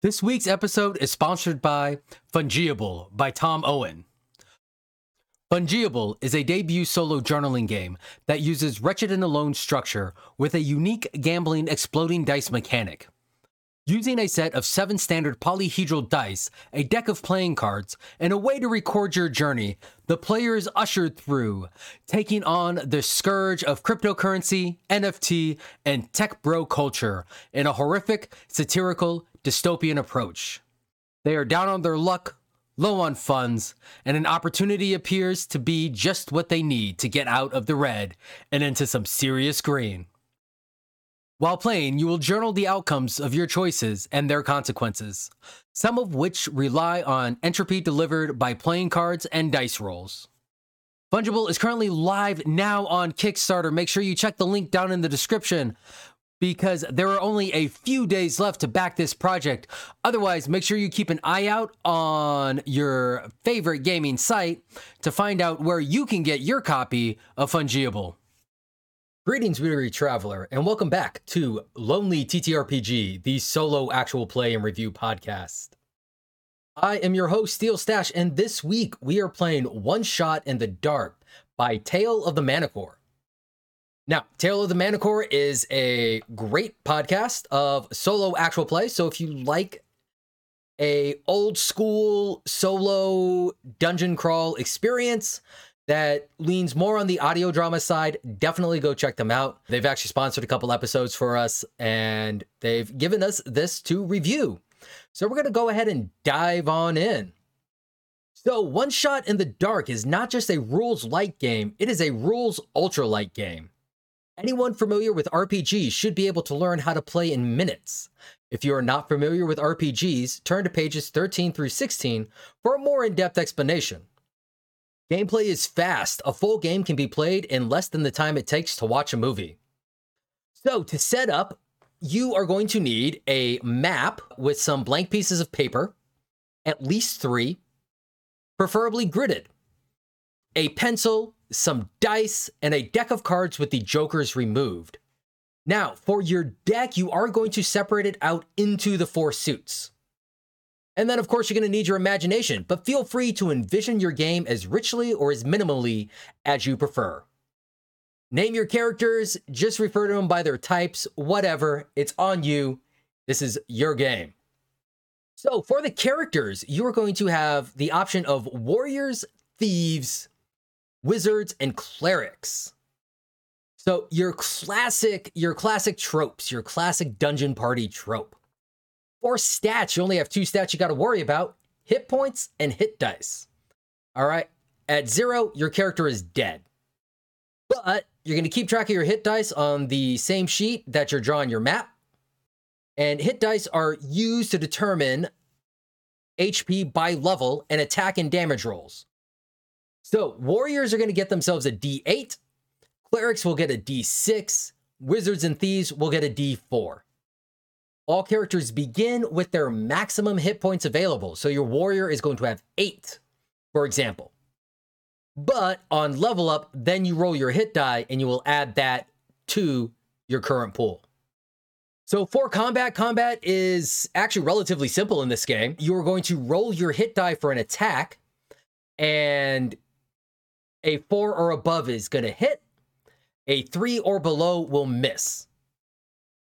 This week's episode is sponsored by Fungiable by Tom Owen. Fungiable is a debut solo journaling game that uses Wretched and Alone structure with a unique gambling exploding dice mechanic. Using a set of 7 standard polyhedral dice, a deck of playing cards, and a way to record your journey, the player is ushered through, taking on the scourge of cryptocurrency, NFT, and tech bro culture in a horrific, satirical, dystopian approach. They are down on their luck, low on funds, and an opportunity appears to be just what they need to get out of the red and into some serious green. While playing, you will journal the outcomes of your choices and their consequences, some of which rely on entropy delivered by playing cards and dice rolls. Fungiable is currently live now on Kickstarter. Make sure you check the link down in the description, because there are only a few days left to back this project. Otherwise, make sure you keep an eye out on your favorite gaming site to find out where you can get your copy of Fungiable. Greetings, weary traveler, and welcome back to Lonely TTRPG, the solo actual play and review podcast. I am your host, Steel Stash, and this week we are playing One Shot in the Dark by Tale of the Manticore. Now, Tale of the Manticore is a great podcast of solo actual play. So if you like a old school solo dungeon crawl experience that leans more on the audio drama side, definitely go check them out. They've actually sponsored a couple episodes for us, and they've given us this to review. So we're going to go ahead and dive on in. So One Shot in the Dark is not just a rules light game. It is a rules ultra light game. Anyone familiar with RPGs should be able to learn how to play in minutes. If you are not familiar with RPGs, turn to pages 13 through 16 for a more in-depth explanation. Gameplay is fast. A full game can be played in less than the time it takes to watch a movie. So to set up, you are going to need a map with some blank pieces of paper, at least 3, preferably gridded, a pencil, some dice, and a deck of cards with the jokers removed. Now, for your deck, you are going to separate it out into the 4 suits. And then, of course, you're going to need your imagination, but feel free to envision your game as richly or as minimally as you prefer. Name your characters, just refer to them by their types, whatever. It's on you. This is your game. So, for the characters, you are going to have the option of warriors, thieves, wizards, and clerics. So your classic tropes, your classic dungeon party trope. For stats, you only have 2 stats you got to worry about: hit points and hit dice. All right, at 0, your character is dead. But you're going to keep track of your hit dice on the same sheet that you're drawing your map. And hit dice are used to determine HP by level and attack and damage rolls. So warriors are going to get themselves a D8, clerics will get a D6, wizards and thieves will get a D4. All characters begin with their maximum hit points available, so your warrior is going to have 8, for example. But on level up, then you roll your hit die and you will add that to your current pool. So for combat is actually relatively simple in this game. You are going to roll your hit die for an attack, and a 4 or above is going to hit. A 3 or below will miss.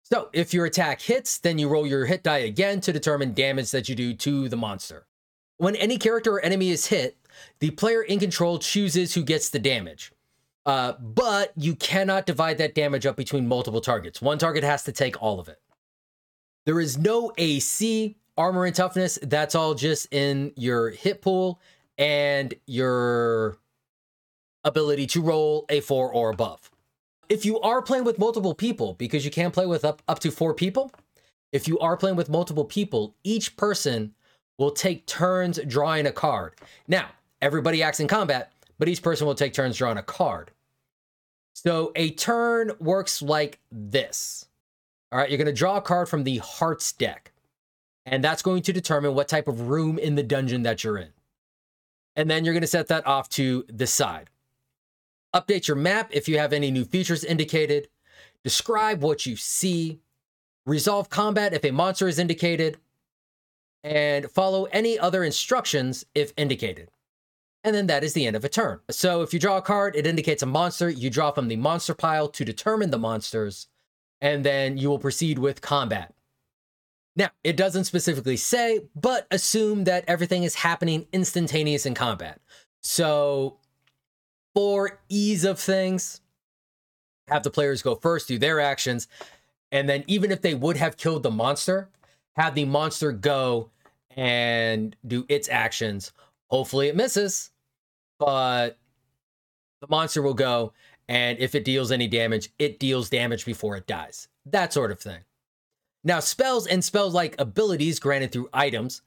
So if your attack hits, then you roll your hit die again to determine damage that you do to the monster. When any character or enemy is hit, the player in control chooses who gets the damage. But you cannot divide that damage up between multiple targets. One target has to take all of it. There is no AC, armor, and toughness. That's all just in your hit pool and your ability to roll a 4 or above. If you are playing with multiple people, because you can play with up to 4 people, if you are playing with multiple people, each person will take turns drawing a card. Now, everybody acts in combat, but each person will take turns drawing a card. So a turn works like this. All right, you're going to draw a card from the Hearts deck, and that's going to determine what type of room in the dungeon that you're in. And then you're going to set that off to the side. Update your map if you have any new features indicated. Describe what you see. Resolve combat if a monster is indicated. and follow any other instructions if indicated. And then that is the end of a turn. So if you draw a card, it indicates a monster. You draw from the monster pile to determine the monsters, and then you will proceed with combat. Now, it doesn't specifically say, but assume that everything is happening instantaneous in combat. So for ease of things, have the players go first, do their actions, and then even if they would have killed the monster, have the monster go and do its actions. Hopefully it misses, but the monster will go, and if it deals any damage, it deals damage before it dies. That sort of thing. Now, spells and spell-like abilities granted through items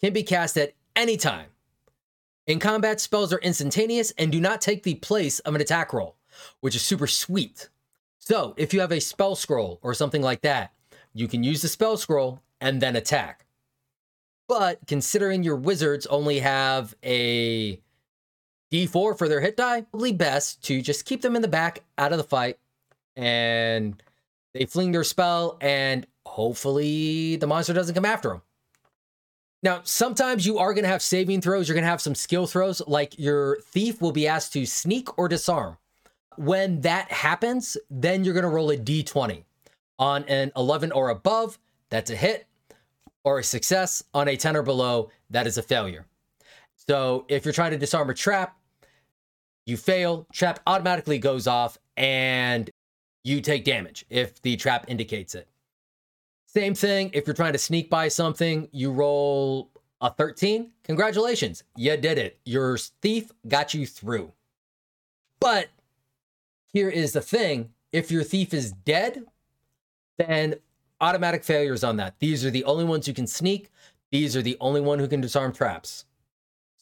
can be cast at any time. In combat, spells are instantaneous and do not take the place of an attack roll, which is super sweet. So, if you have a spell scroll or something like that, you can use the spell scroll and then attack. But considering your wizards only have a D4 for their hit die, probably best to just keep them in the back, out of the fight, and they fling their spell, and hopefully the monster doesn't come after them. Now, sometimes you are going to have saving throws. You're going to have some skill throws, like your thief will be asked to sneak or disarm. When that happens, then you're going to roll a D20. On an 11 or above, that's a hit, or a success. On a 10 or below, that is a failure. So if you're trying to disarm a trap, you fail, trap automatically goes off, and you take damage if the trap indicates it. Same thing, if you're trying to sneak by something, you roll a 13. Congratulations, you did it. Your thief got you through. But here is the thing. If your thief is dead, then automatic failures on that. These are the only ones who can sneak. These are the only one who can disarm traps.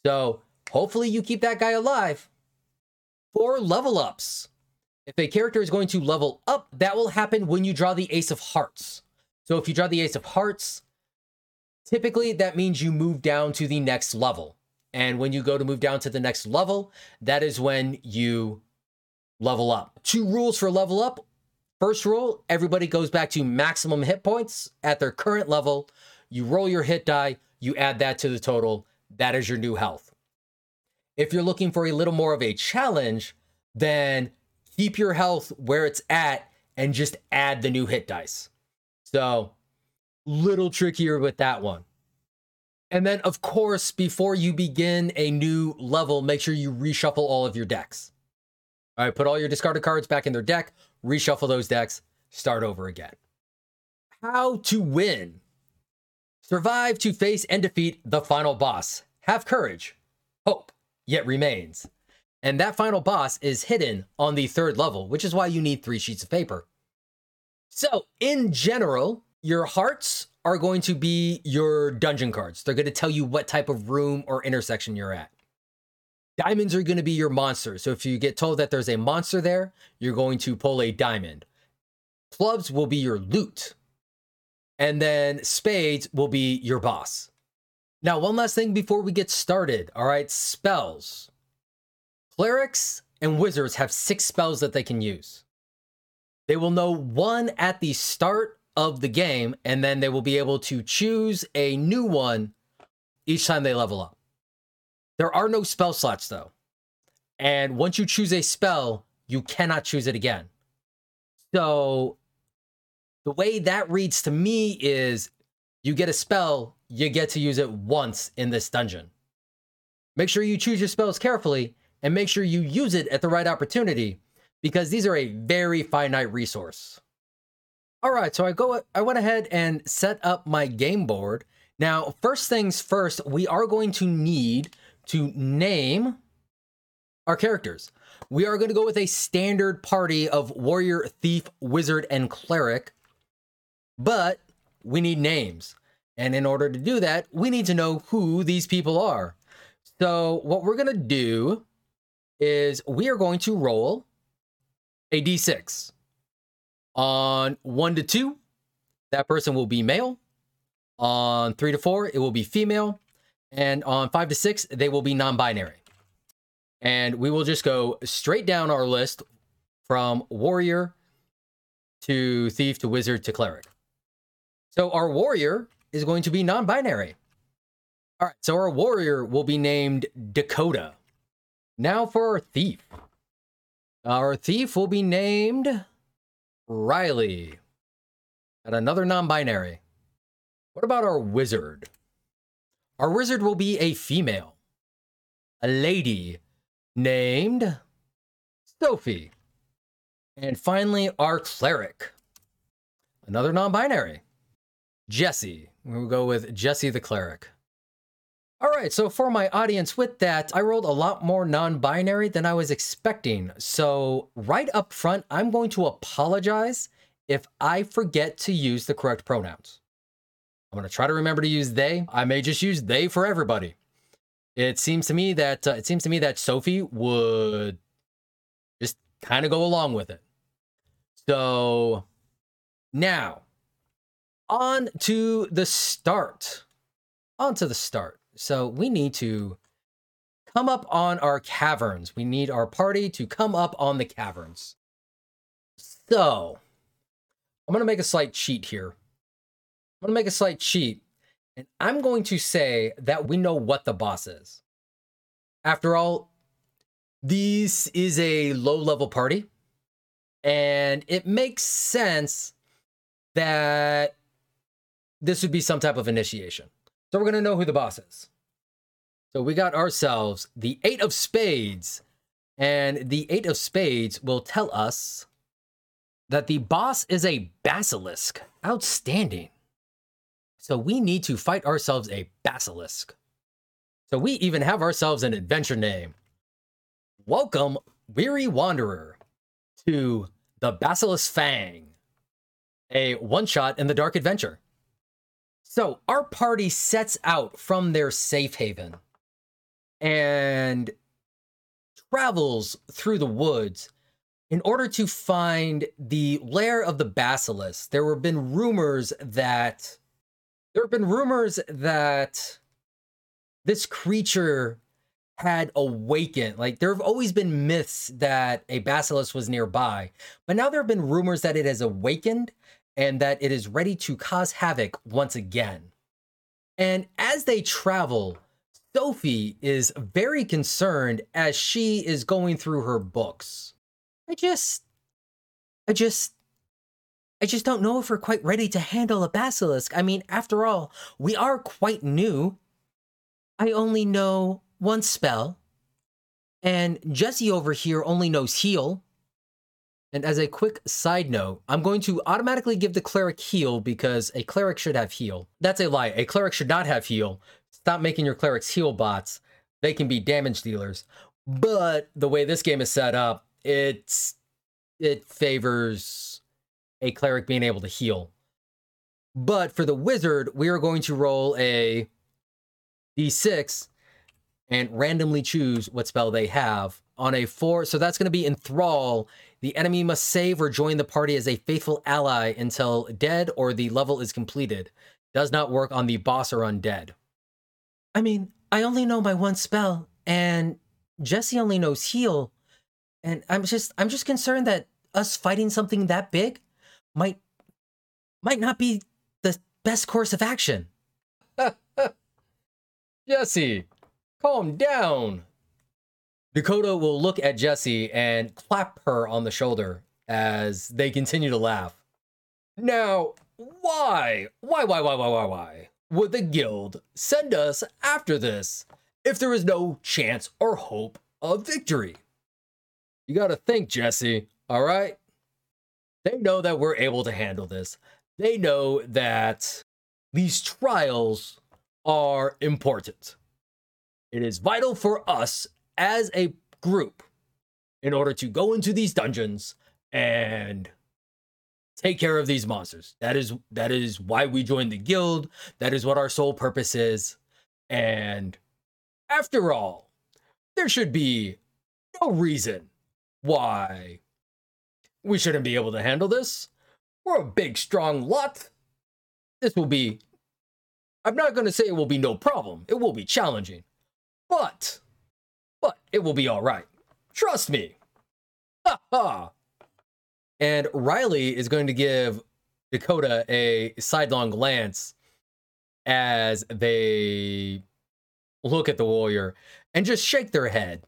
So hopefully you keep that guy alive. For level ups, if a character is going to level up, that will happen when you draw the Ace of Hearts. So if you draw the Ace of Hearts, typically that means you move down to the next level. And when you go to move down to the next level, that is when you level up. Two rules for level up. First rule, everybody goes back to maximum hit points at their current level. You roll your hit die, you add that to the total. That is your new health. If you're looking for a little more of a challenge, then keep your health where it's at and just add the new hit dice. So, little trickier with that one. And then, of course, before you begin a new level, make sure you reshuffle all of your decks. All right, put all your discarded cards back in their deck, reshuffle those decks, start over again. How to win. Survive to face and defeat the final boss. Have courage. Hope yet remains. And that final boss is hidden on the third level, which is why you need 3 sheets of paper. So, in general, your hearts are going to be your dungeon cards. They're going to tell you what type of room or intersection you're at. Diamonds are going to be your monsters. So if you get told that there's a monster there, you're going to pull a diamond. Clubs will be your loot. And then spades will be your boss. Now, one last thing before we get started. All right, spells. Clerics and wizards have 6 spells that they can use. They will know one at the start of the game, and then they will be able to choose a new one each time they level up. There are no spell slots, though. And once you choose a spell, you cannot choose it again. So the way that reads to me is you get a spell, you get to use it once in this dungeon. Make sure you choose your spells carefully and make sure you use it at the right opportunity, because these are a very finite resource. All right, so I went ahead and set up my game board. Now, first things first, we are going to need to name our characters. We are going to go with a standard party of warrior, thief, wizard, and cleric, but we need names. And in order to do that, we need to know who these people are. So what we're going to do is we are going to roll a D6. On 1 to 2, that person will be male. On 3 to 4, it will be female. And on 5 to 6, they will be non-binary. And we will just go straight down our list from warrior to thief to wizard to cleric. So our warrior is going to be non-binary. All right, so our warrior will be named Dakota. Now for our thief. Our thief will be named Riley. And another non-binary. What about our wizard? Our wizard will be a female. A lady named Sophie. And finally, our cleric. Another non-binary. Jesse. We'll go with Jesse the cleric. All right, so for my audience with that, I rolled a lot more non-binary than I was expecting. So right up front, I'm going to apologize if I forget to use the correct pronouns. I'm going to try to remember to use they. I may just use they for everybody. It seems to me that Sophie would just kind of go along with it. So now, on to the start. So we need to come up on our caverns. We need our party to come up on the caverns. So I'm going to make a slight cheat here. And I'm going to say that we know what the boss is. After all, this is a low-level party. And it makes sense that this would be some type of initiation. So we're going to know who the boss is. So we got ourselves the 8 of spades. And the 8 of spades will tell us that the boss is a basilisk. Outstanding. So we need to fight ourselves a basilisk. So we even have ourselves an adventure name. Welcome, weary wanderer, to the Basilisk Fang, a one shot in the dark adventure. So our party sets out from their safe haven and travels through the woods in order to find the lair of the basilisk. There have been rumors that this creature had awakened. Like, there have always been myths that a basilisk was nearby, but now there have been rumors that it has awakened and that it is ready to cause havoc once again. And as they travel, Sophie is very concerned as she is going through her books. I just don't know if we're quite ready to handle a basilisk. I mean, after all, we are quite new. I only know one spell, and Jesse over here only knows heal. And as a quick side note, I'm going to automatically give the cleric heal because a cleric should have heal. That's a lie. A cleric should not have heal. Stop making your clerics heal bots. They can be damage dealers. But the way this game is set up, it favors a cleric being able to heal. But for the wizard, we are going to roll a d6 and randomly choose what spell they have. On a 4, so that's going to be enthrall. The enemy must save or join the party as a faithful ally until dead or the level is completed. Does not work on the boss or undead. I mean, I only know my one spell, and Jesse only knows heal, and I'm just concerned that us fighting something that big might not be the best course of action. Jesse, calm down. Dakota will look at Jesse and clap her on the shoulder as they continue to laugh. Now, why would the guild send us after this if there is no chance or hope of victory? You gotta think, Jesse, all right? They know that we're able to handle this. They know that these trials are important. It is vital for us as a group in order to go into these dungeons and take care of these monsters. That is why we joined the guild. That is what our sole purpose is. And after all, there should be no reason why we shouldn't be able to handle this. We're a big, strong lot. I'm not going to say it will be no problem. It will be challenging. But it will be all right. Trust me. Ha ha. And Riley is going to give Dakota a sidelong glance as they look at the warrior and just shake their head.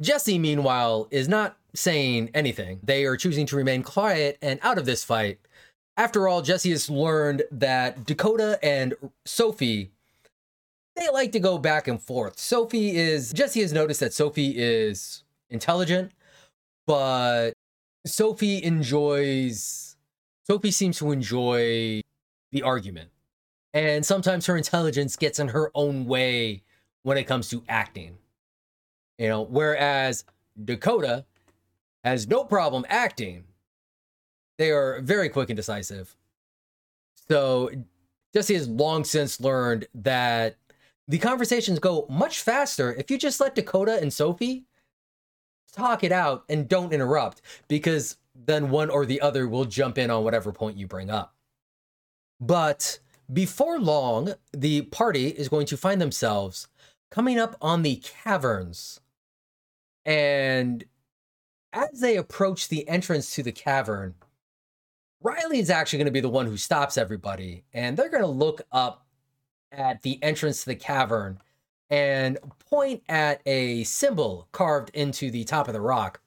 Jesse, meanwhile, is not saying anything. They are choosing to remain quiet and out of this fight. After all, Jesse has learned that Dakota and Sophie, they like to go back and forth. Jesse has noticed that Sophie is intelligent, but Sophie seems to enjoy the argument. And sometimes her intelligence gets in her own way when it comes to acting. Whereas Dakota has no problem acting. They are very quick and decisive. So Jesse has long since learned that the conversations go much faster if you just let Dakota and Sophie talk it out and don't interrupt, because then one or the other will jump in on whatever point you bring up. But before long, the party is going to find themselves coming up on the caverns. And as they approach the entrance to the cavern, Riley is actually going to be the one who stops everybody. And they're going to look up at the entrance to the cavern and point at a symbol carved into the top of the rock.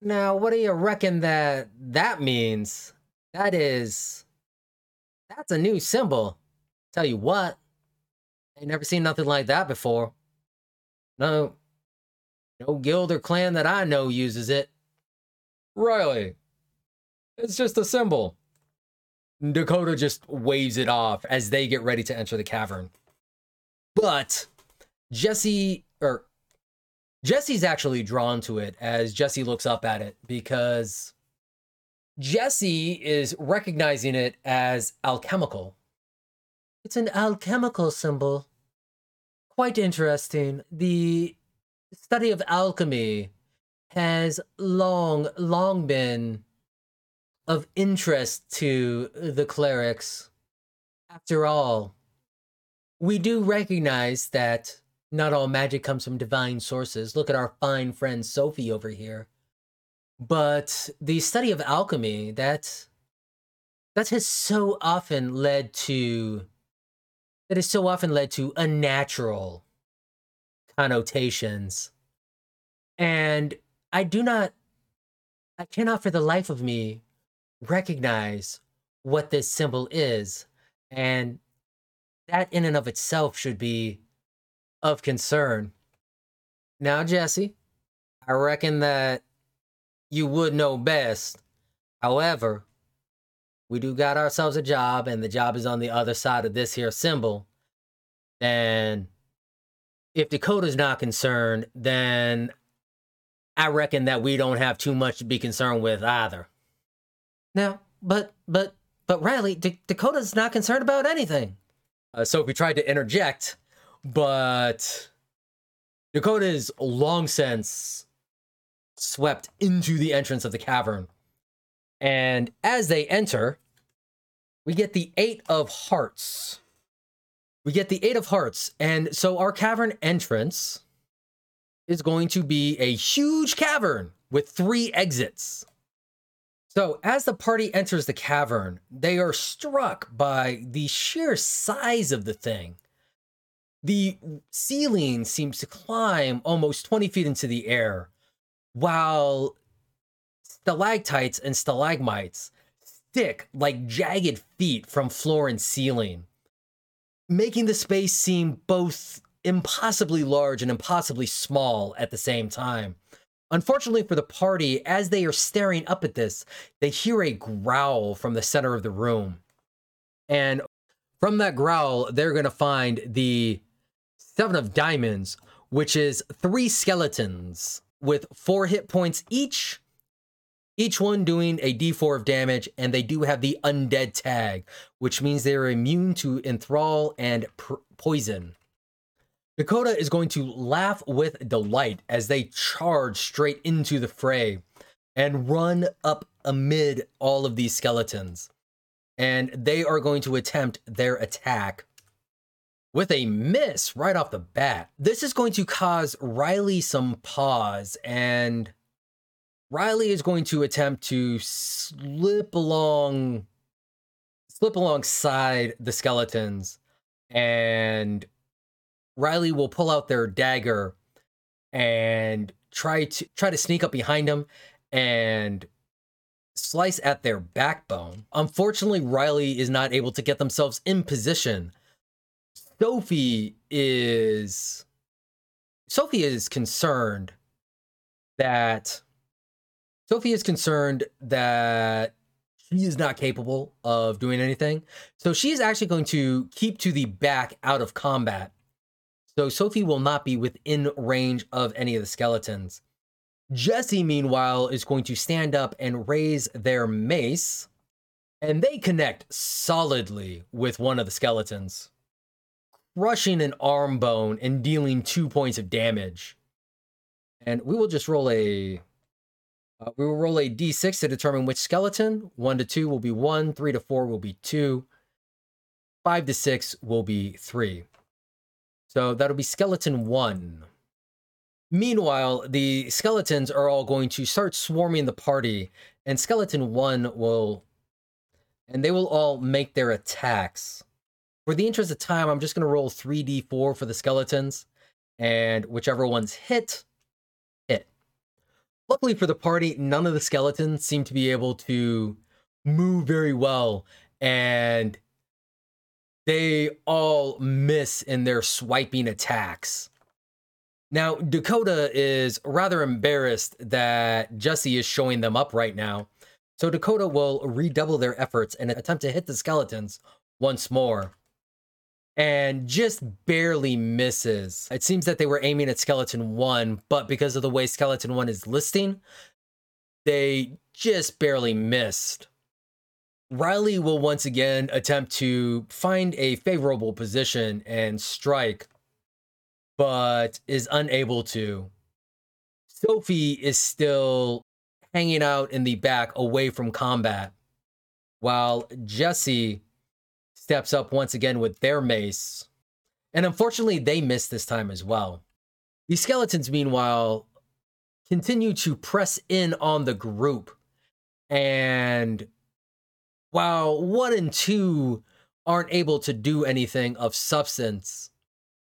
Now, what do you reckon that means? That's a new symbol. Tell you what, I never seen nothing like that before. No guild or clan that I know uses it. Riley, it's just a symbol. Dakota just waves it off as they get ready to enter the cavern. But Jesse's actually drawn to it as Jesse looks up at it, because Jesse is recognizing it as alchemical. It's an alchemical symbol. Quite interesting. The study of alchemy has long been of interest to the clerics. After all, we do recognize that not all magic comes from divine sources. Look at our fine friend Sophie over here. But the study of alchemy, that has so often led to unnatural connotations. And I cannot for the life of me recognize what this symbol is. And that in and of itself should be of concern. Now, Jesse, I reckon that you would know best. However, we do got ourselves a job, and the job is on the other side of this here symbol. And if Dakota's not concerned, then I reckon that we don't have too much to be concerned with either. Now, but Riley, Dakota's not concerned about anything. Sophie tried to interject, but Dakota is long since swept into the entrance of the cavern. And as they enter, we get the Eight of Hearts. And so our cavern entrance is going to be a huge cavern with 3 exits. So as the party enters the cavern, they are struck by the sheer size of the thing. The ceiling seems to climb almost 20 feet into the air, while stalactites and stalagmites stick like jagged feet from floor and ceiling, making the space seem both impossibly large and impossibly small at the same time. Unfortunately for the party, as they are staring up at this, they hear a growl from the center of the room. And from that growl, they're going to find the 7 of Diamonds, which is 3 skeletons with 4 hit points each one doing a d4 of damage, and they do have the undead tag, which means they are immune to enthrall and poison. Dakota is going to laugh with delight as they charge straight into the fray and run up amid all of these skeletons. And they are going to attempt their attack with a miss right off the bat. This is going to cause Riley some pause, and Riley is going to attempt to slip alongside the skeletons and Riley will pull out their dagger and try to sneak up behind them and slice at their backbone. Unfortunately, Riley is not able to get themselves in position. Sophie is concerned that she is not capable of doing anything. So she is actually going to keep to the back out of combat. So Sophie will not be within range of any of the skeletons. Jesse, meanwhile, is going to stand up and raise their mace, and they connect solidly with one of the skeletons, crushing an arm bone and dealing 2 points of damage. And we will just roll a D6 to determine which skeleton. 1 to 2 will be 1, 3 to 4 will be 2, 5 to 6 will be 3. So that'll be skeleton 1. Meanwhile, the skeletons are all going to start swarming the party, and skeleton 1 will all make their attacks. For the interest of time, I'm just going to roll 3d4 for the skeletons, and whichever one's hit. Luckily for the party, none of the skeletons seem to be able to move very well, and they all miss in their swiping attacks. Now, Dakota is rather embarrassed that Jesse is showing them up right now. So Dakota will redouble their efforts and attempt to hit the skeletons once more. And just barely misses. It seems that they were aiming at skeleton 1, but because of the way skeleton 1 is listing, they just barely missed. Riley will once again attempt to find a favorable position and strike, but is unable to. Sophie is still hanging out in the back away from combat, while Jesse steps up once again with their mace. And unfortunately, they miss this time as well. The skeletons, meanwhile, continue to press in on the group. And while 1 and 2 aren't able to do anything of substance,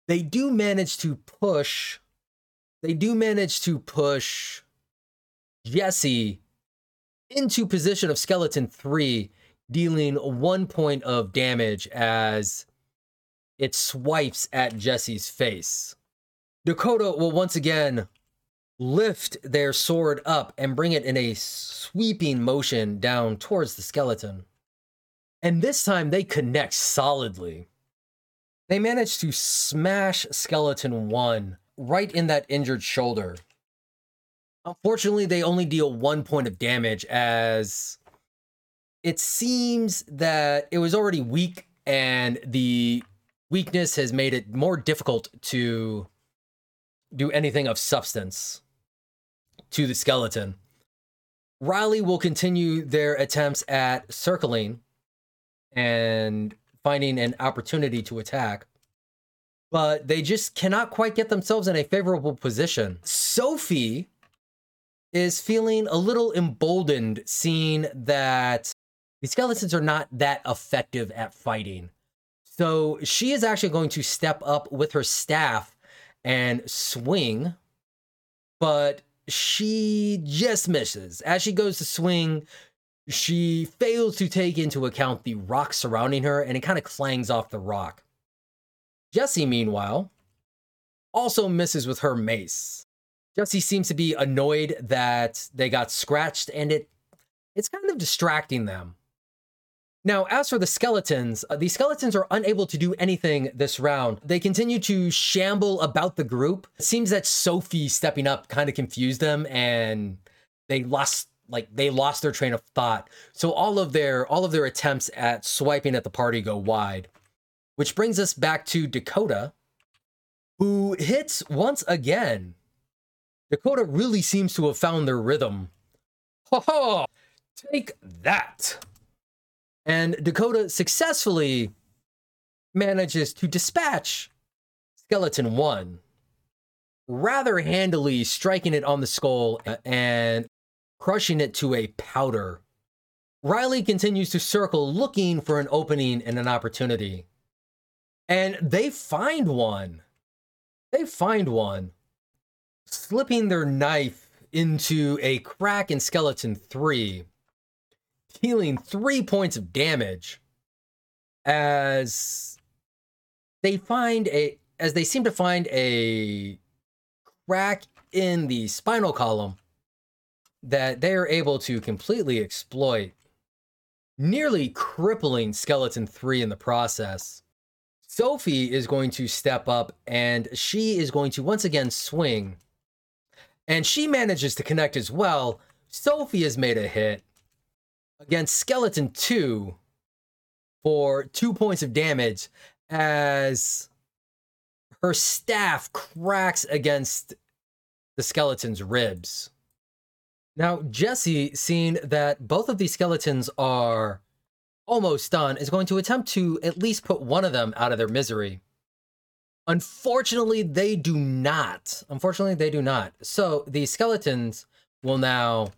They do manage to push Jesse into position of skeleton 3, dealing 1 point of damage as it swipes at Jesse's face. Dakota will once again lift their sword up and bring it in a sweeping motion down towards the skeleton. And this time they connect solidly. They managed to smash skeleton 1 right in that injured shoulder. Unfortunately, they only deal 1 point of damage, as it seems that it was already weak and the weakness has made it more difficult to do anything of substance to the skeleton. Riley will continue their attempts at circling and finding an opportunity to attack, but they just cannot quite get themselves in a favorable position. Sophie is feeling a little emboldened, seeing that the skeletons are not that effective at fighting. So she is actually going to step up with her staff and swing, but she just misses. As she goes to swing, she fails to take into account the rock surrounding her, and it kind of clangs off the rock. Jesse, meanwhile, also misses with her mace. Jesse seems to be annoyed that they got scratched, and it's kind of distracting them. Now, as for the skeletons are unable to do anything this round. They continue to shamble about the group. It seems that Sophie stepping up kind of confused them, and they lost their train of thought. So all of their attempts at swiping at the party go wide, which brings us back to Dakota, who hits once again. Dakota really seems to have found their rhythm. Ho! Take that! And Dakota successfully manages to dispatch skeleton 1, rather handily striking it on the skull and crushing it to a powder. Riley continues to circle, looking for an opening and an opportunity. And they find one. They find one, slipping their knife into a crack in skeleton 3, dealing 3 points of damage as they find a crack in the spinal column that they are able to completely exploit, nearly crippling skeleton 3 in the process. Sophie is going to step up and she is going to once again swing, and she manages to connect as well. Sophie has made a hit against skeleton 2 for 2 points of damage as her staff cracks against the skeleton's ribs. Now, Jesse, seeing that both of these skeletons are almost done, is going to attempt to at least put one of them out of their misery. Unfortunately, they do not. So the skeletons will now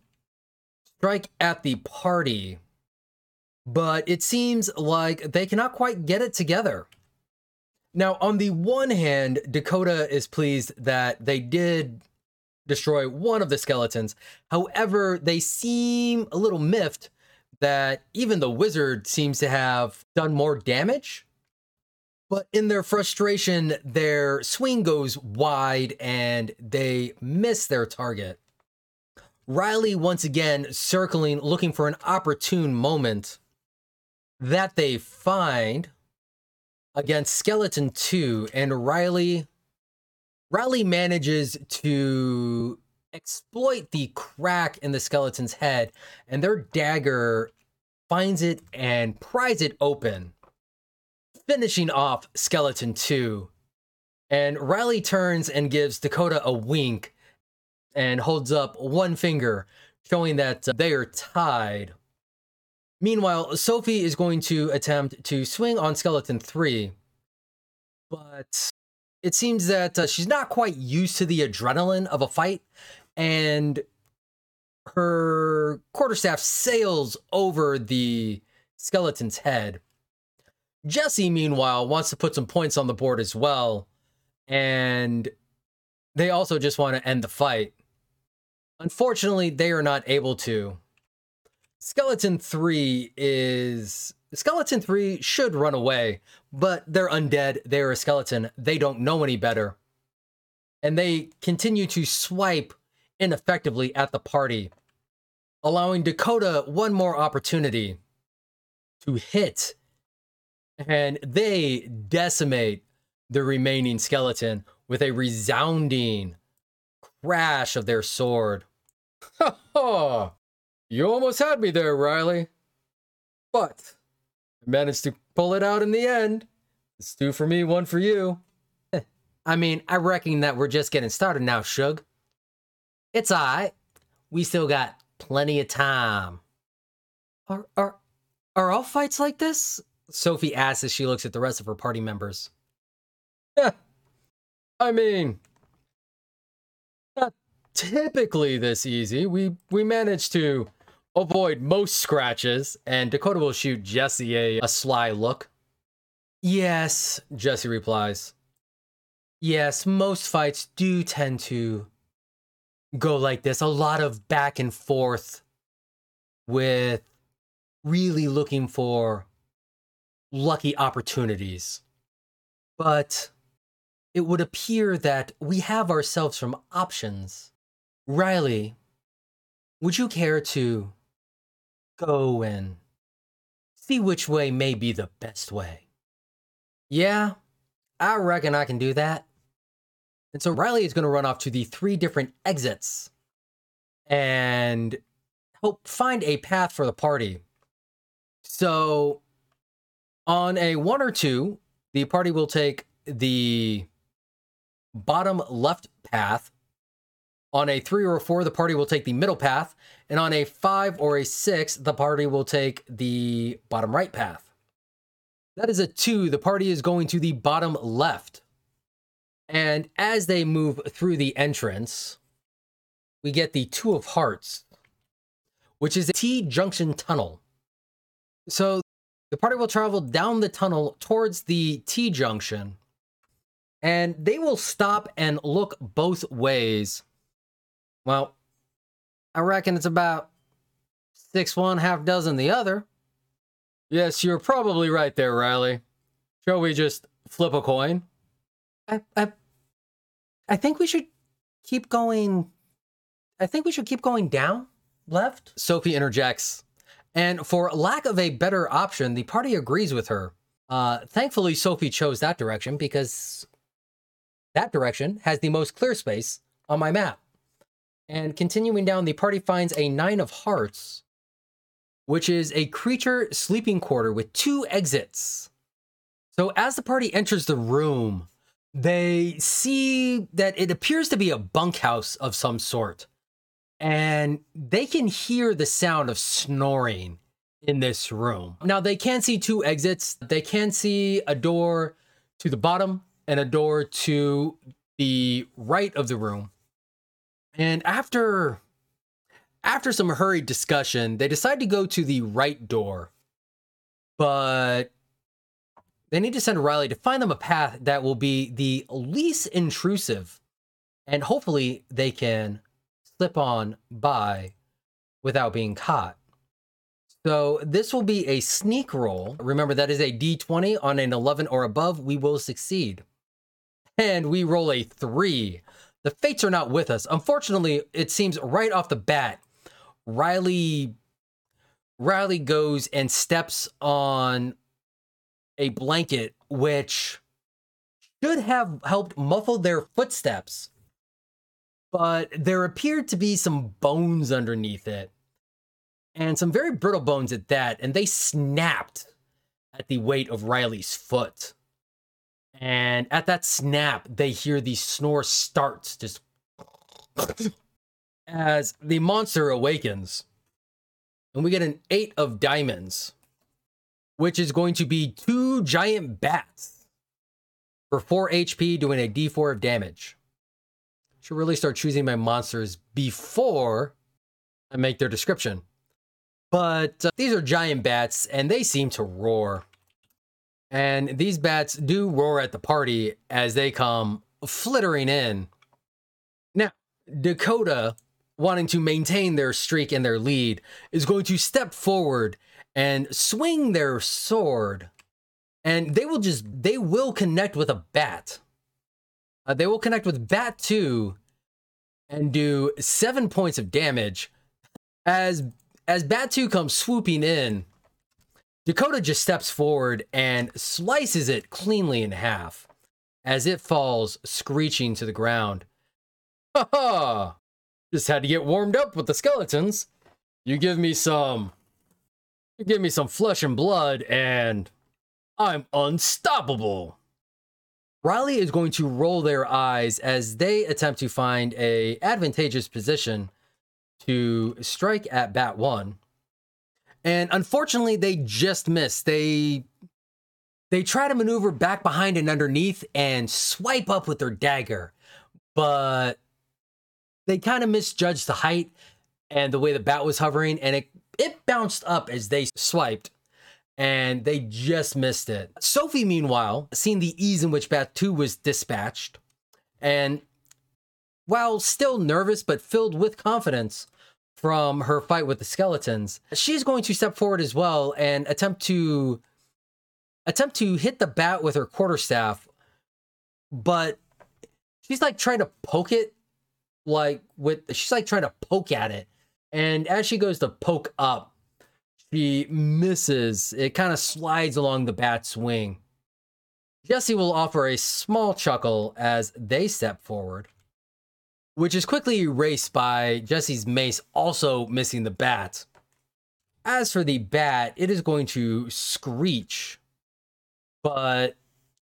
strike at the party, but it seems like they cannot quite get it together. Now, on the one hand, Dakota is pleased that they did destroy one of the skeletons. However, they seem a little miffed that even the wizard seems to have done more damage. But in their frustration, their swing goes wide and they miss their target. Riley, once again, circling, looking for an opportune moment that they find against skeleton 2, and Riley manages to exploit the crack in the skeleton's head, and their dagger finds it and pries it open, finishing off skeleton 2. And Riley turns and gives Dakota a wink and holds up one finger, showing that they are tied. Meanwhile, Sophie is going to attempt to swing on skeleton 3, but it seems that she's not quite used to the adrenaline of a fight, and her quarterstaff sails over the skeleton's head. Jesse, meanwhile, wants to put some points on the board as well, and they also just want to end the fight. Unfortunately, they are not able to. Skeleton 3 should run away, but they're undead. They're a skeleton. They don't know any better. And they continue to swipe ineffectively at the party, allowing Dakota one more opportunity to hit. And they decimate the remaining skeleton with a resounding crash of their sword. Ha ha! You almost had me there, Riley. But I managed to pull it out in the end. It's 2 for me, 1 for you. I mean, I reckon that we're just getting started now, Shug. It's all right. We still got plenty of time. Are all fights like this? Sophie asks as she looks at the rest of her party members. Yeah. I mean, not typically this easy. We managed to avoid most scratches, and Dakota will shoot Jesse a sly look. Yes, Jesse replies. Yes, most fights do tend to go like this. A lot of back and forth with really looking for lucky opportunities. But it would appear that we have ourselves some options. Riley, would you care to go and see which way may be the best way? Yeah, I reckon I can do that. And so Riley is going to run off to the 3 different exits and help find a path for the party. So on a 1 or 2, the party will take the bottom left path. On a 3 or a 4, the party will take the middle path. And on a 5 or a 6, the party will take the bottom right path. That is a 2. The party is going to the bottom left. And as they move through the entrance, we get the 2 of hearts, which is a T-junction tunnel. So the party will travel down the tunnel towards the T-junction. and they will stop and look both ways. Well, I reckon it's about 6-1, half dozen the other. Yes, you're probably right there, Riley. Shall we just flip a coin? I think we should keep going. I think we should keep going down, left. Sophie interjects, and for lack of a better option, the party agrees with her. Thankfully, Sophie chose that direction because that direction has the most clear space on my map. And continuing down, the party finds a 9 of hearts, which is a creature sleeping quarter with 2 exits. So as the party enters the room, they see that it appears to be a bunkhouse of some sort. And they can hear the sound of snoring in this room. Now, they can see 2 exits. They can see a door to the bottom and a door to the right of the room. And after some hurried discussion, they decide to go to the right door. But they need to send Riley to find them a path that will be the least intrusive. And hopefully they can slip on by without being caught. So this will be a sneak roll. Remember, that is a D20. On an 11 or above, we will succeed. And we roll a 3. The fates are not with us. Unfortunately, it seems right off the bat, Riley goes and steps on a blanket, which should have helped muffle their footsteps. But there appeared to be some bones underneath it, and some very brittle bones at that, and they snapped at the weight of Riley's foot. And at that snap, they hear the snore starts, just as the monster awakens. And we get an 8 of diamonds, which is going to be 2 giant bats for 4 HP, doing a D4 of damage. Should really start choosing my monsters before I make their description. But these are giant bats, and they seem to roar. And these bats do roar at the party as they come flittering in. Now, Dakota, wanting to maintain their streak and their lead, is going to step forward and swing their sword. And they will connect with a bat. They will connect with Bat 2 and do 7 points of damage. As Bat 2 comes swooping in, Dakota just steps forward and slices it cleanly in half as it falls screeching to the ground. Ha ha! Just had to get warmed up with the skeletons. You give me some flesh and blood, and I'm unstoppable. Riley is going to roll their eyes as they attempt to find an advantageous position to strike at Bat 1. And unfortunately, they just miss. They try to maneuver back behind and underneath and swipe up with their dagger, but they kind of misjudged the height and the way the bat was hovering, and it bounced up as they swiped. And they just missed it. Sophie, meanwhile, seen the ease in which Bat 2 was dispatched, and while still nervous but filled with confidence from her fight with the skeletons, she's going to step forward as well and attempt to hit the bat with her quarterstaff, but she's like trying to poke it, she's trying to poke at it, and as she goes to poke up, she misses. It kind of slides along the bat's wing. Jesse will offer a small chuckle as they step forward, which is quickly erased by Jesse's mace also missing the bat. As for the bat, it is going to screech, but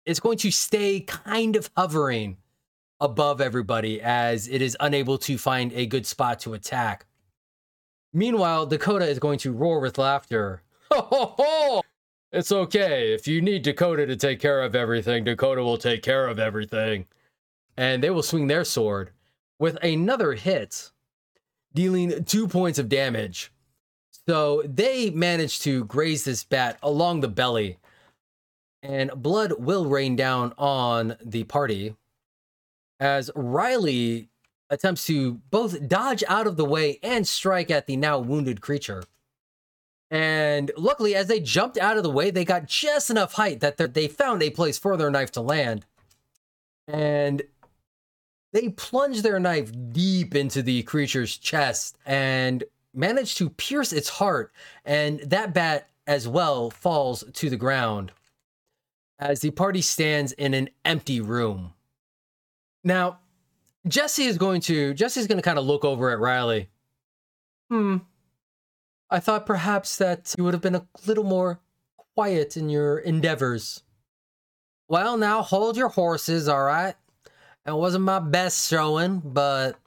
it's going to stay kind of hovering above everybody as it is unable to find a good spot to attack. Meanwhile, Dakota is going to roar with laughter. Ho, ho, ho! It's okay. If you need Dakota to take care of everything, Dakota will take care of everything. And they will swing their sword with another hit, dealing 2 points of damage. So they manage to graze this bat along the belly, and blood will rain down on the party as Riley attempts to both dodge out of the way and strike at the now wounded creature. And luckily, as they jumped out of the way, they got just enough height that they found a place for their knife to land. And they plunged their knife deep into the creature's chest and managed to pierce its heart. And that bat as well falls to the ground as the party stands in an empty room. Now, Jesse's going to kind of look over at Riley. I thought perhaps that you would have been a little more quiet in your endeavors. Well, now hold your horses, all right? It wasn't my best showing, but,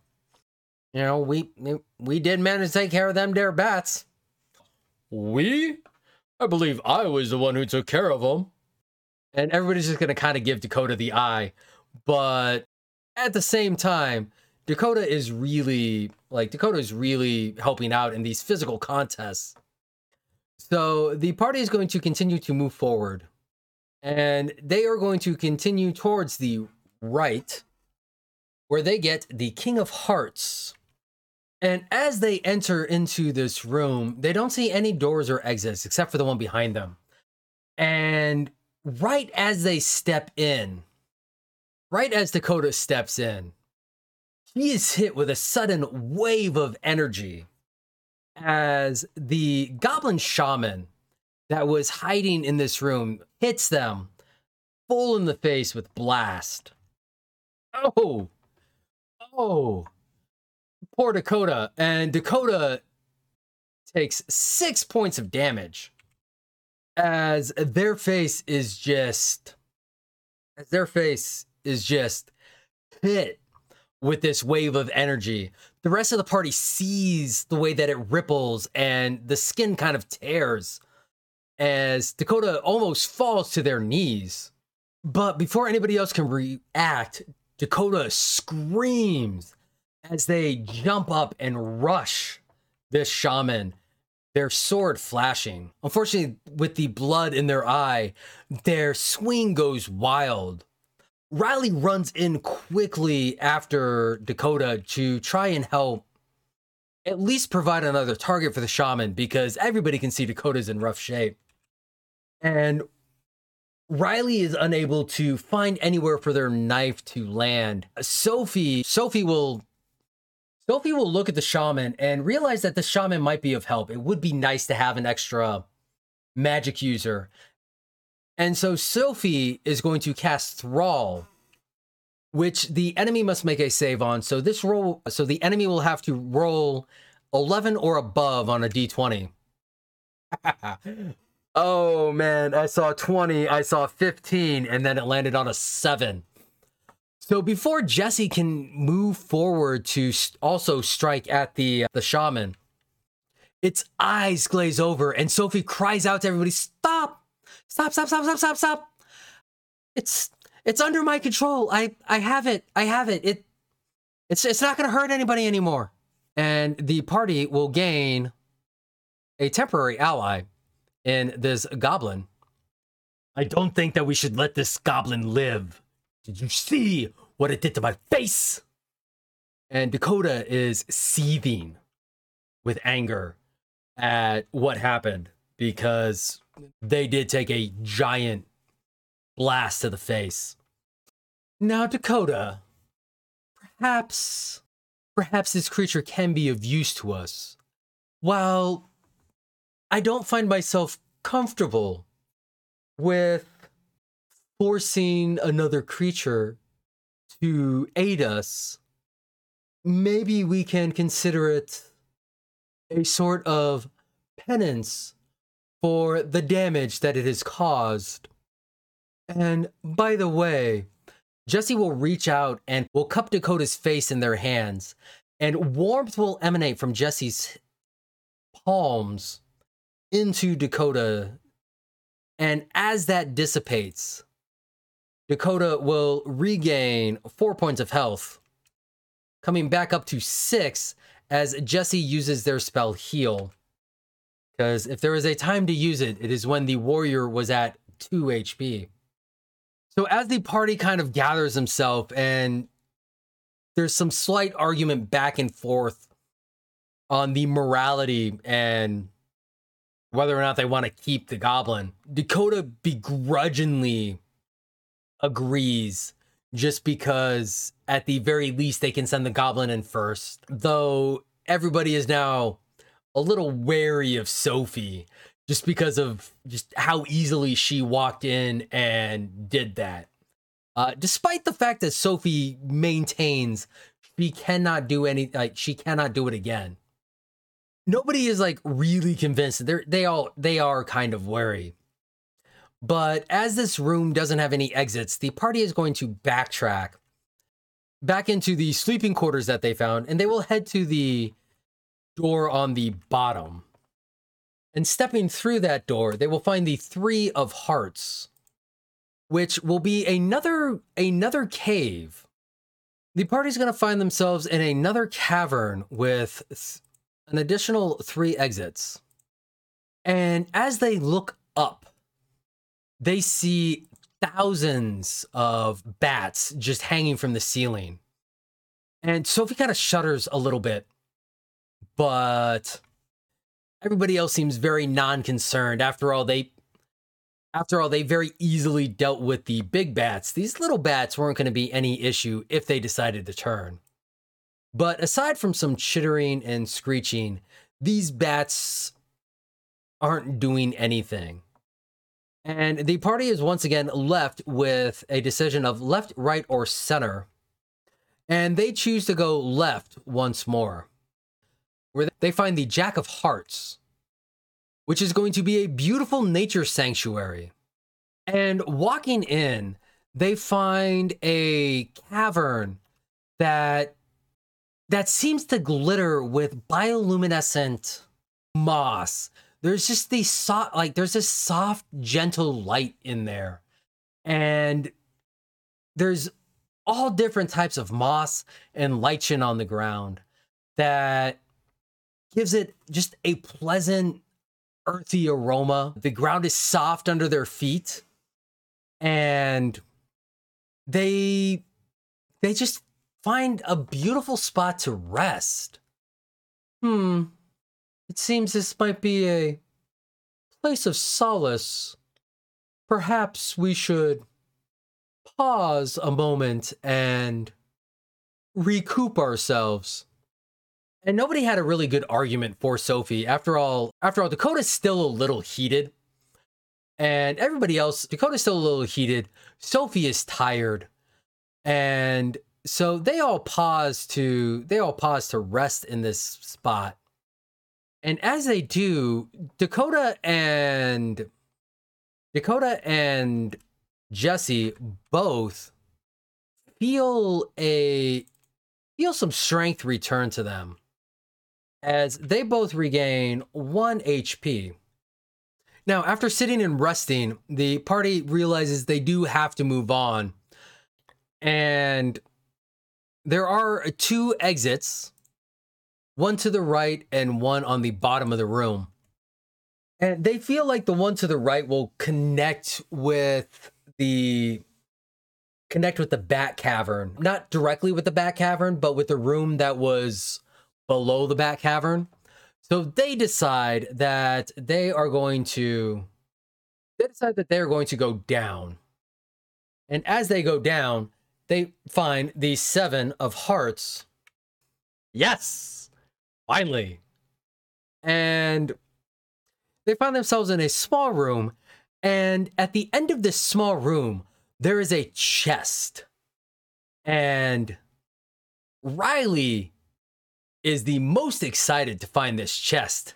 you know, we did manage to take care of them dare bats. We? I believe I was the one who took care of them. And everybody's just going to kind of give Dakota the eye. But at the same time, Dakota is really helping out in these physical contests. So the party is going to continue to move forward. And they are going to continue towards the right, where they get the King of Hearts. And as they enter into this room, they don't see any doors or exits, except for the one behind them. And right as they step in, right as Dakota steps in, he is hit with a sudden wave of energy as the goblin shaman that was hiding in this room hits them full in the face with blast. Oh, poor Dakota. And Dakota takes 6 points of damage as their face is just hit with this wave of energy. The rest of the party sees the way that it ripples and the skin kind of tears as Dakota almost falls to their knees. But before anybody else can react, Dakota screams as they jump up and rush this shaman, their sword flashing. Unfortunately, with the blood in their eye, their swing goes wild. Riley runs in quickly after Dakota to try and help at least provide another target for the shaman, because everybody can see Dakota's in rough shape. And Riley is unable to find anywhere for their knife to land. Sophie will look at the shaman and realize that the shaman might be of help. It would be nice to have an extra magic user. And so Sophie is going to cast Thrall, which the enemy must make a save on. So the enemy will have to roll 11 or above on a d20. Oh, man, I saw 20, I saw 15, and then it landed on a 7. So before Jesse can move forward to also strike at the shaman, its eyes glaze over, and Sophie cries out to everybody, "Stop! Stop. It's under my control. I have it. It's not going to hurt anybody anymore." And the party will gain a temporary ally in this goblin. I don't think that we should let this goblin live. Did you see what it did to my face? And Dakota is seething with anger at what happened, because they did take a giant blast to the face. Now, Dakota, perhaps this creature can be of use to us. While I don't find myself comfortable with forcing another creature to aid us, maybe we can consider it a sort of penance for the damage that it has caused. And by the way, Jesse will reach out and will cup Dakota's face in their hands, and warmth will emanate from Jesse's palms into Dakota. And as that dissipates, Dakota will regain 4 points of health, coming back up to 6 as Jesse uses their spell Heal. Because if there is a time to use it, it is when the warrior was at 2 HP. So as the party kind of gathers himself and there's some slight argument back and forth on the morality and whether or not they want to keep the goblin, Dakota begrudgingly agrees just because at the very least they can send the goblin in first, though everybody is now a little wary of Sophie just because of just how easily she walked in and did that. Despite the fact that Sophie maintains she cannot do any, like she cannot do it again. Nobody is like really convinced. They are kind of wary. But as this room doesn't have any exits, the party is going to backtrack back into the sleeping quarters that they found, and they will head to the door on the bottom. And stepping through that door, they will find the 3 of hearts, which will be another cave. The party's going to find themselves in another cavern with an additional 3 exits. And as they look up, they see thousands of bats just hanging from the ceiling. And Sophie kind of shudders a little bit, but everybody else seems very non-concerned. After all, they very easily dealt with the big bats. These little bats weren't going to be any issue if they decided to turn. But aside from some chittering and screeching, these bats aren't doing anything. And the party is once again left with a decision of left, right, or center. And they choose to go left once more, where they find the Jack of Hearts, which is going to be a beautiful nature sanctuary. And walking in, they find a cavern that seems to glitter with bioluminescent moss. There's just these soft, gentle light in there. And there's all different types of moss and lichen on the ground that gives it just a pleasant, earthy aroma. The ground is soft under their feet. And they just find a beautiful spot to rest. It seems this might be a place of solace. Perhaps we should pause a moment and recoup ourselves. And nobody had a really good argument for Sophie. After all, Dakota's still a little heated. And everybody else, Dakota's still a little heated. Sophie is tired. And so they all pause to rest in this spot. And as they do, Dakota and Jesse both feel some strength return to them as they both regain 1 HP. Now, after sitting and resting, the party realizes they do have to move on. And there are 2 exits, one to the right and one on the bottom of the room. And they feel like the one to the right will connect with the Bat Cavern. Not directly with the Bat Cavern, but with the room that was below the Bat Cavern. So they decide that they are going to go down. And as they go down, they find the 7 of hearts. Yes! Finally. And they find themselves in a small room, and at the end of this small room, there is a chest. And Riley is the most excited to find this chest.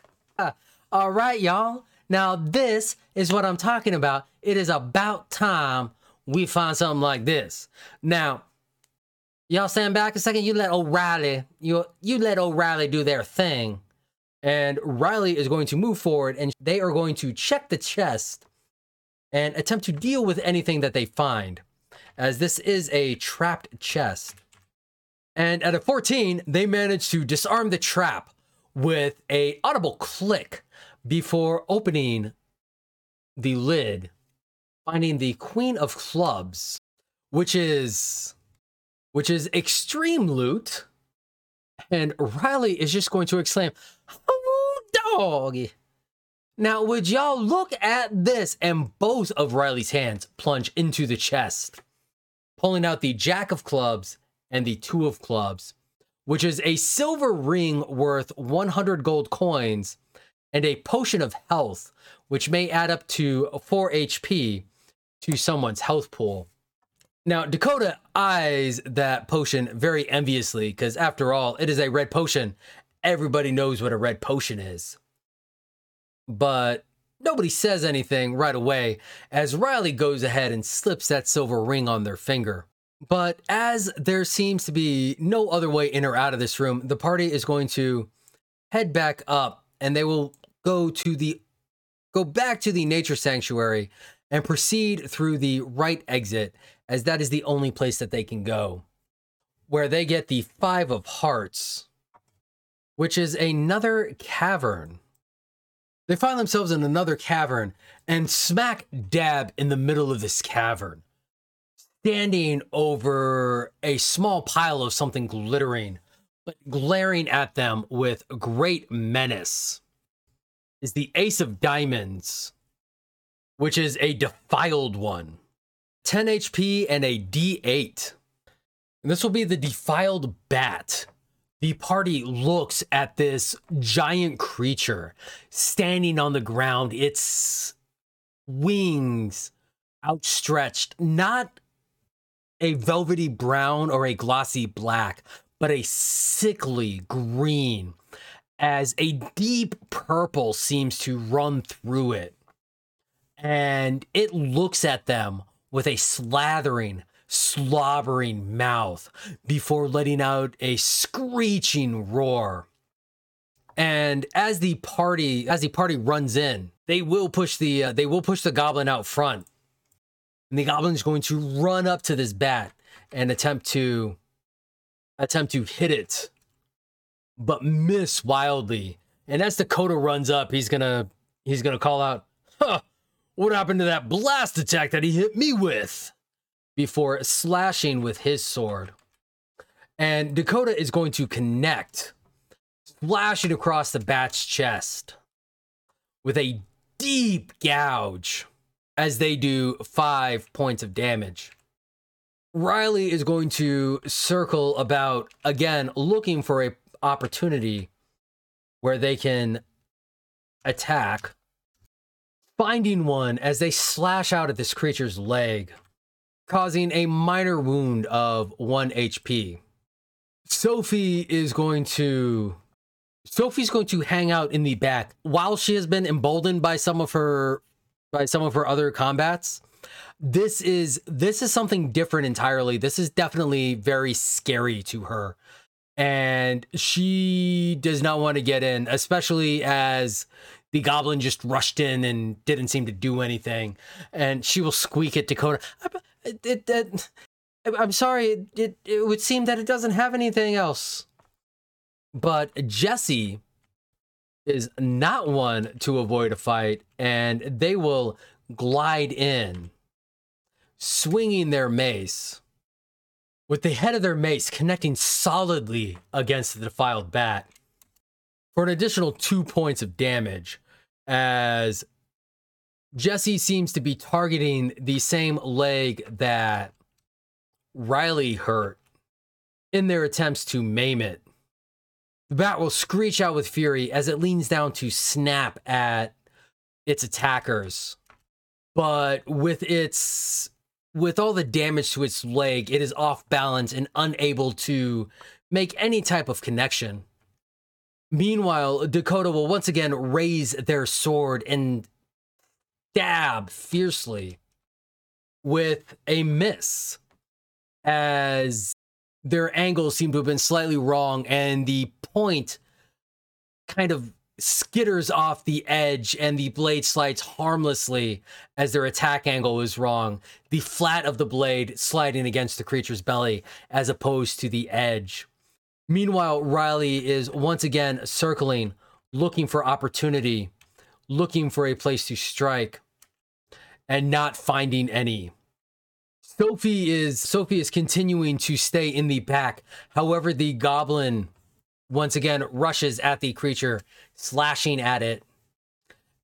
All right, y'all. Now this is what I'm talking about. It is about time we find something like this. Now, y'all stand back a second. You let O'Reilly do their thing. And Riley is going to move forward, and they are going to check the chest and attempt to deal with anything that they find, as this is a trapped chest. And at a 14, they manage to disarm the trap with an audible click before opening the lid finding the Queen of Clubs, which is extreme loot. And Riley is just going to exclaim, "Oh, doggy!" Now, would y'all look at this? And both of Riley's hands plunge into the chest, pulling out the Jack of Clubs and the Two of Clubs, which is a silver ring worth 100 gold coins and a potion of health, which may add up to 4 HP to someone's health pool. Now, Dakota eyes that potion very enviously, because after all, it is a red potion. Everybody knows what a red potion is. But nobody says anything right away as Riley goes ahead and slips that silver ring on their finger. But as there seems to be no other way in or out of this room, the party is going to head back up, and they will go back to the nature sanctuary and proceed through the right exit, as that is the only place that they can go, where they get the Five of Hearts, which is another cavern. They find themselves in another cavern, and smack dab in the middle of this cavern, standing over a small pile of something glittering, but glaring at them with great menace, is the Ace of Diamonds, which is a defiled one. 10 HP and a D8. And this will be the defiled bat. The party looks at this giant creature standing on the ground, its wings outstretched, not a velvety brown or a glossy black, but a sickly green, as a deep purple seems to run through it. And it looks at them with a slathering, slobbering mouth before letting out a screeching roar. And as the party runs in, they will push the goblin out front. And the goblin is going to run up to this bat and attempt to hit it, but miss wildly. And as Dakota runs up, he's gonna call out, "Huh, what happened to that blast attack that he hit me with?" before slashing with his sword. And Dakota is going to connect, slashing across the bat's chest with a deep gouge, as they do 5 points of damage. Riley is going to circle about, again, looking for an opportunity where they can attack, finding one as they slash out at this creature's leg, causing a minor wound of 1 HP. Sophie's going to hang out in the back. While she has been emboldened by some of her other combats, this is something different entirely. This is definitely very scary to her, and she does not want to get in, especially as the goblin just rushed in and didn't seem to do anything. And she will squeak at Dakota, "I'm sorry, it would seem that it doesn't have anything else." But Jesse is not one to avoid a fight, and they will glide in, swinging their mace, with the head of their mace connecting solidly against the defiled bat for an additional 2 points of damage, as Jesse seems to be targeting the same leg that Riley hurt in their attempts to maim it. The bat will screech out with fury as it leans down to snap at its attackers. But with all the damage to its leg, it is off balance and unable to make any type of connection. Meanwhile, Dakota will once again raise their sword and stab fiercely with a miss, as their angles seem to have been slightly wrong, and the point kind of skitters off the edge and the blade slides harmlessly as their attack angle is wrong. The flat of the blade sliding against the creature's belly as opposed to the edge. Meanwhile, Riley is once again circling, looking for opportunity, looking for a place to strike. and not finding any. Sophie is continuing to stay in the back. However, the goblin once again rushes at the creature, slashing at it.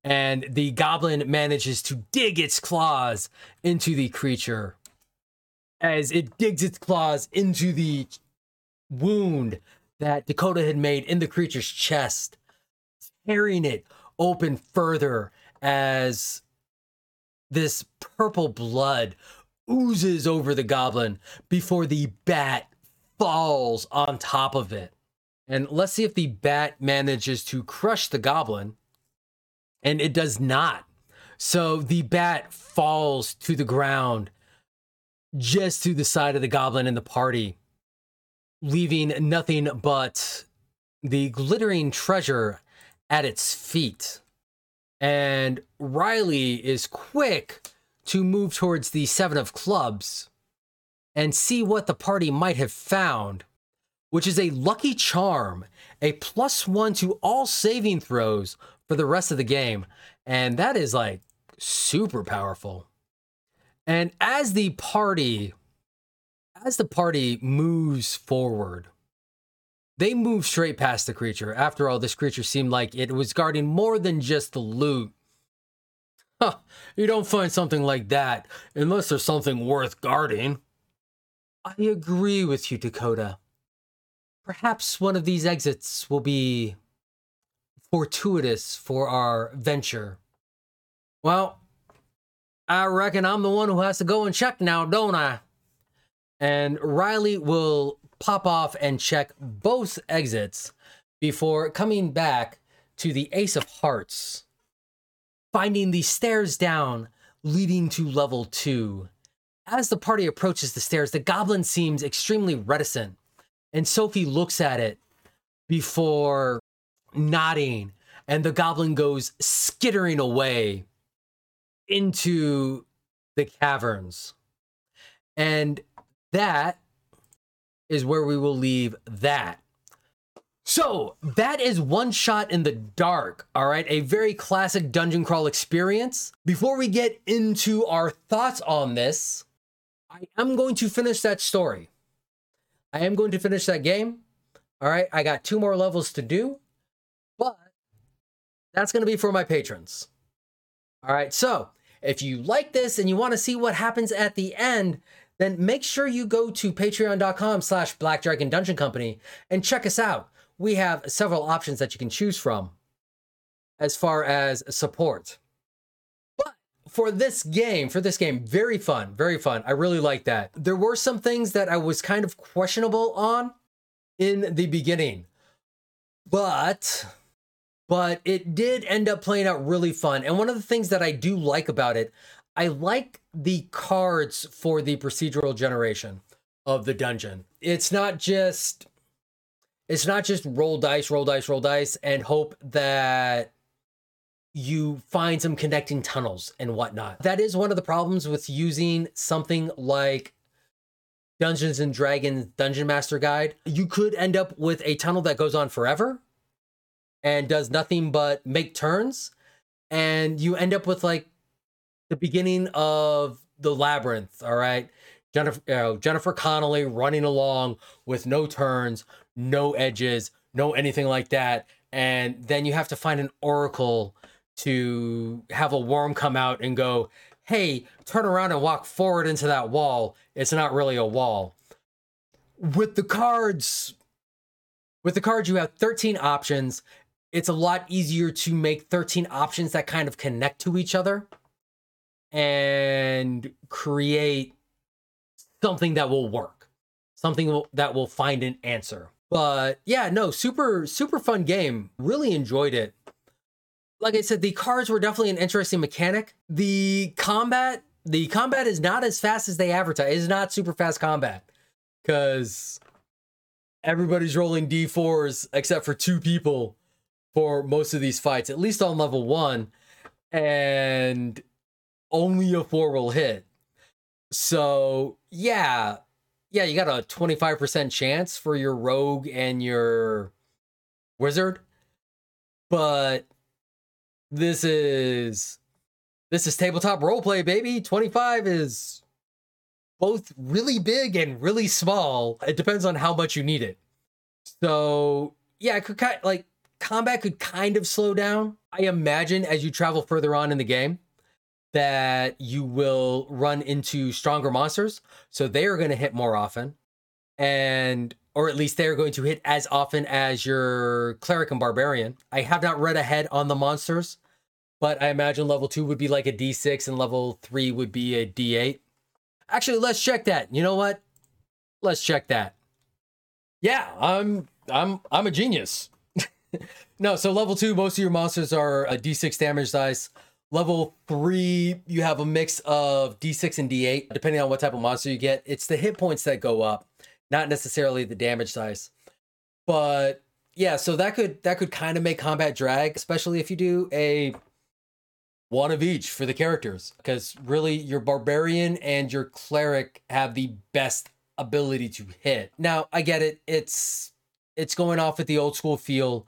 And the goblin manages to dig its claws into the creature. As it digs its claws into the wound that Dakota had made in the creature's chest, tearing it open further as this purple blood oozes over the goblin before the bat falls on top of it. And let's see if the bat manages to crush the goblin. And it does not. So the bat falls to the ground just to the side of the goblin and the party, leaving nothing but the glittering treasure at its feet. And Riley is quick to move towards the Seven of Clubs and see what the party might have found, which is a lucky charm, a +1 to all saving throws for the rest of the game. And that is like super powerful. And as the party moves forward, they move straight past the creature. After all, this creature seemed like it was guarding more than just the loot. Huh, you don't find something like that unless there's something worth guarding. I agree with you, Dakota. Perhaps one of these exits will be fortuitous for our venture. Well, I reckon I'm the one who has to go and check now, don't I? And Riley will pop off and check both exits before coming back to the Ace of Hearts, finding the stairs down leading to level 2. As the party approaches the stairs, the goblin seems extremely reticent, and Sophie looks at it before nodding, and the goblin goes skittering away into the caverns. And that is where we will leave that. So that is One Shot in the Dark, all right? A very classic dungeon crawl experience. Before we get into our thoughts on this, I am going to finish that story. I am going to finish that game, all right? I got 2 more levels to do, but that's going to be for my patrons. All right, so if you like this and you want to see what happens at the end, then make sure you go to patreon.com/Black Dragon Dungeon Company and check us out. We have several options that you can choose from as far as support. But for this game, very fun, very fun. I really like that. There were some things that I was kind of questionable on in the beginning, but it did end up playing out really fun. And one of the things that I do like about it, I like the cards for the procedural generation of the dungeon. It's not just roll dice and hope that you find some connecting tunnels and whatnot. That is one of the problems with using something like Dungeons and Dragons Dungeon Master Guide. You could end up with a tunnel that goes on forever and does nothing but make turns, and you end up with like the beginning of the labyrinth, all right? Jennifer Connelly running along with no turns, no edges, no anything like that. And then you have to find an oracle to have a worm come out and go, hey, turn around and walk forward into that wall. It's not really a wall. With the cards, you have 13 options. It's a lot easier to make 13 options that kind of connect to each other and create something that will work, something that will find an answer. But yeah, no, super, super fun game. Really enjoyed it. Like I said, the cards were definitely an interesting mechanic. The combat is not as fast as they advertise. It's not super fast combat because everybody's rolling D4s except for 2 people for most of these fights, at least on level 1. And only a 4 will hit. So yeah, you got a 25% chance for your rogue and your wizard. But this is This is tabletop roleplay, baby. 25 is both really big and really small. It depends on how much you need it. So yeah, it could kind of, like, combat could kind of slow down. I imagine as you travel further on in the game that you will run into stronger monsters. So they are going to hit more often, and or at least they're going to hit as often as your cleric and barbarian. I have not read ahead on the monsters, but I imagine level 2 would be like a D6 and level 3 would be a D8. Actually, let's check that. You know what? Let's check that. Yeah, I'm a genius. No, so level 2, most of your monsters are a D6 damage dice. Level 3, you have a mix of D6 and D8, depending on what type of monster you get. It's the hit points that go up, not necessarily the damage dice. But yeah, so that could kind of make combat drag, especially if you do a one of each for the characters, because really your barbarian and your cleric have the best ability to hit. Now, I get it. It's going off at the old school feel.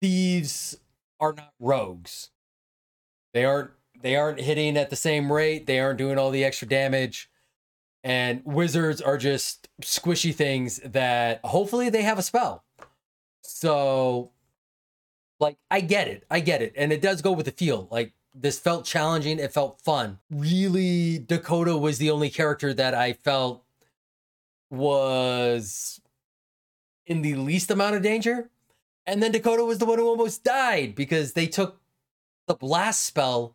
Thieves are not rogues. They aren't hitting at the same rate. They aren't doing all the extra damage. And wizards are just squishy things that hopefully they have a spell. So, like, I get it. And it does go with the feel. Like, this felt challenging. It felt fun. Really, Dakota was the only character that I felt was in the least amount of danger. And then Dakota was the one who almost died because they took the blast spell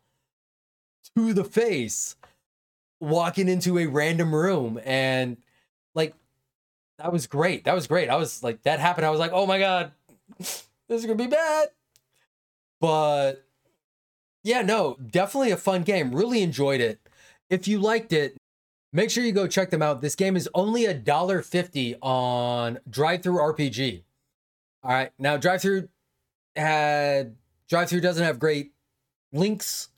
to the face walking into a random room. And like, that was great. I was like, that happened. I was like, oh my God, this is going to be bad. But yeah, no, definitely a fun game. Really enjoyed it. If you liked it, make sure you go check them out. This game is only $1.50 on Drive Thru RPG. All right. Now, Drive Thru doesn't have great links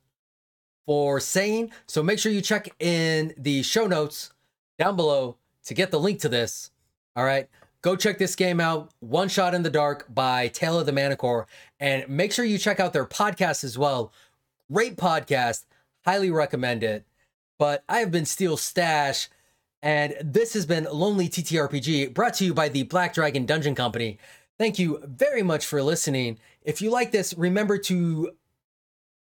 for saying, so make sure you check in the show notes down below to get the link to this. All right. Go check this game out. One Shot in the Dark by Tale of the Manticore. And make sure you check out their podcast as well. Great podcast. Highly recommend it. But I have been Steel Stash, and this has been Lonely TTRPG, brought to you by the Black Dragon Dungeon Company. Thank you very much for listening. If you like this, remember to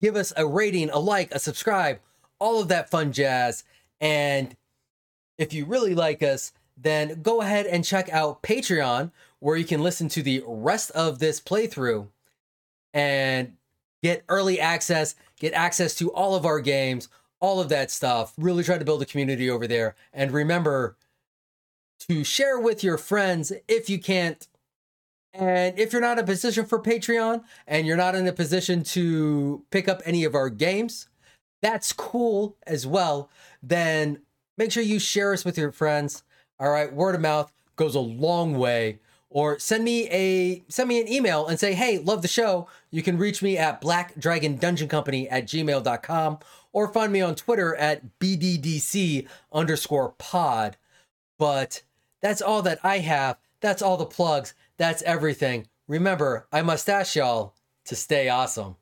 give us a rating, a like, a subscribe, all of that fun jazz. And if you really like us, then go ahead and check out Patreon, where you can listen to the rest of this playthrough and get early access, get access to all of our games, all of that stuff. Really try to build a community over there. And remember to share with your friends if you can't. And if you're not in a position for Patreon and you're not in a position to pick up any of our games, that's cool as well. Then make sure you share us with your friends. All right. Word of mouth goes a long way. Or send me an email and say, hey, love the show. You can reach me at blackdragondungeoncompany@gmail.com or find me on Twitter at BDDC_pod. But that's all that I have. That's all the plugs. That's everything. Remember, I must ask y'all to stay awesome.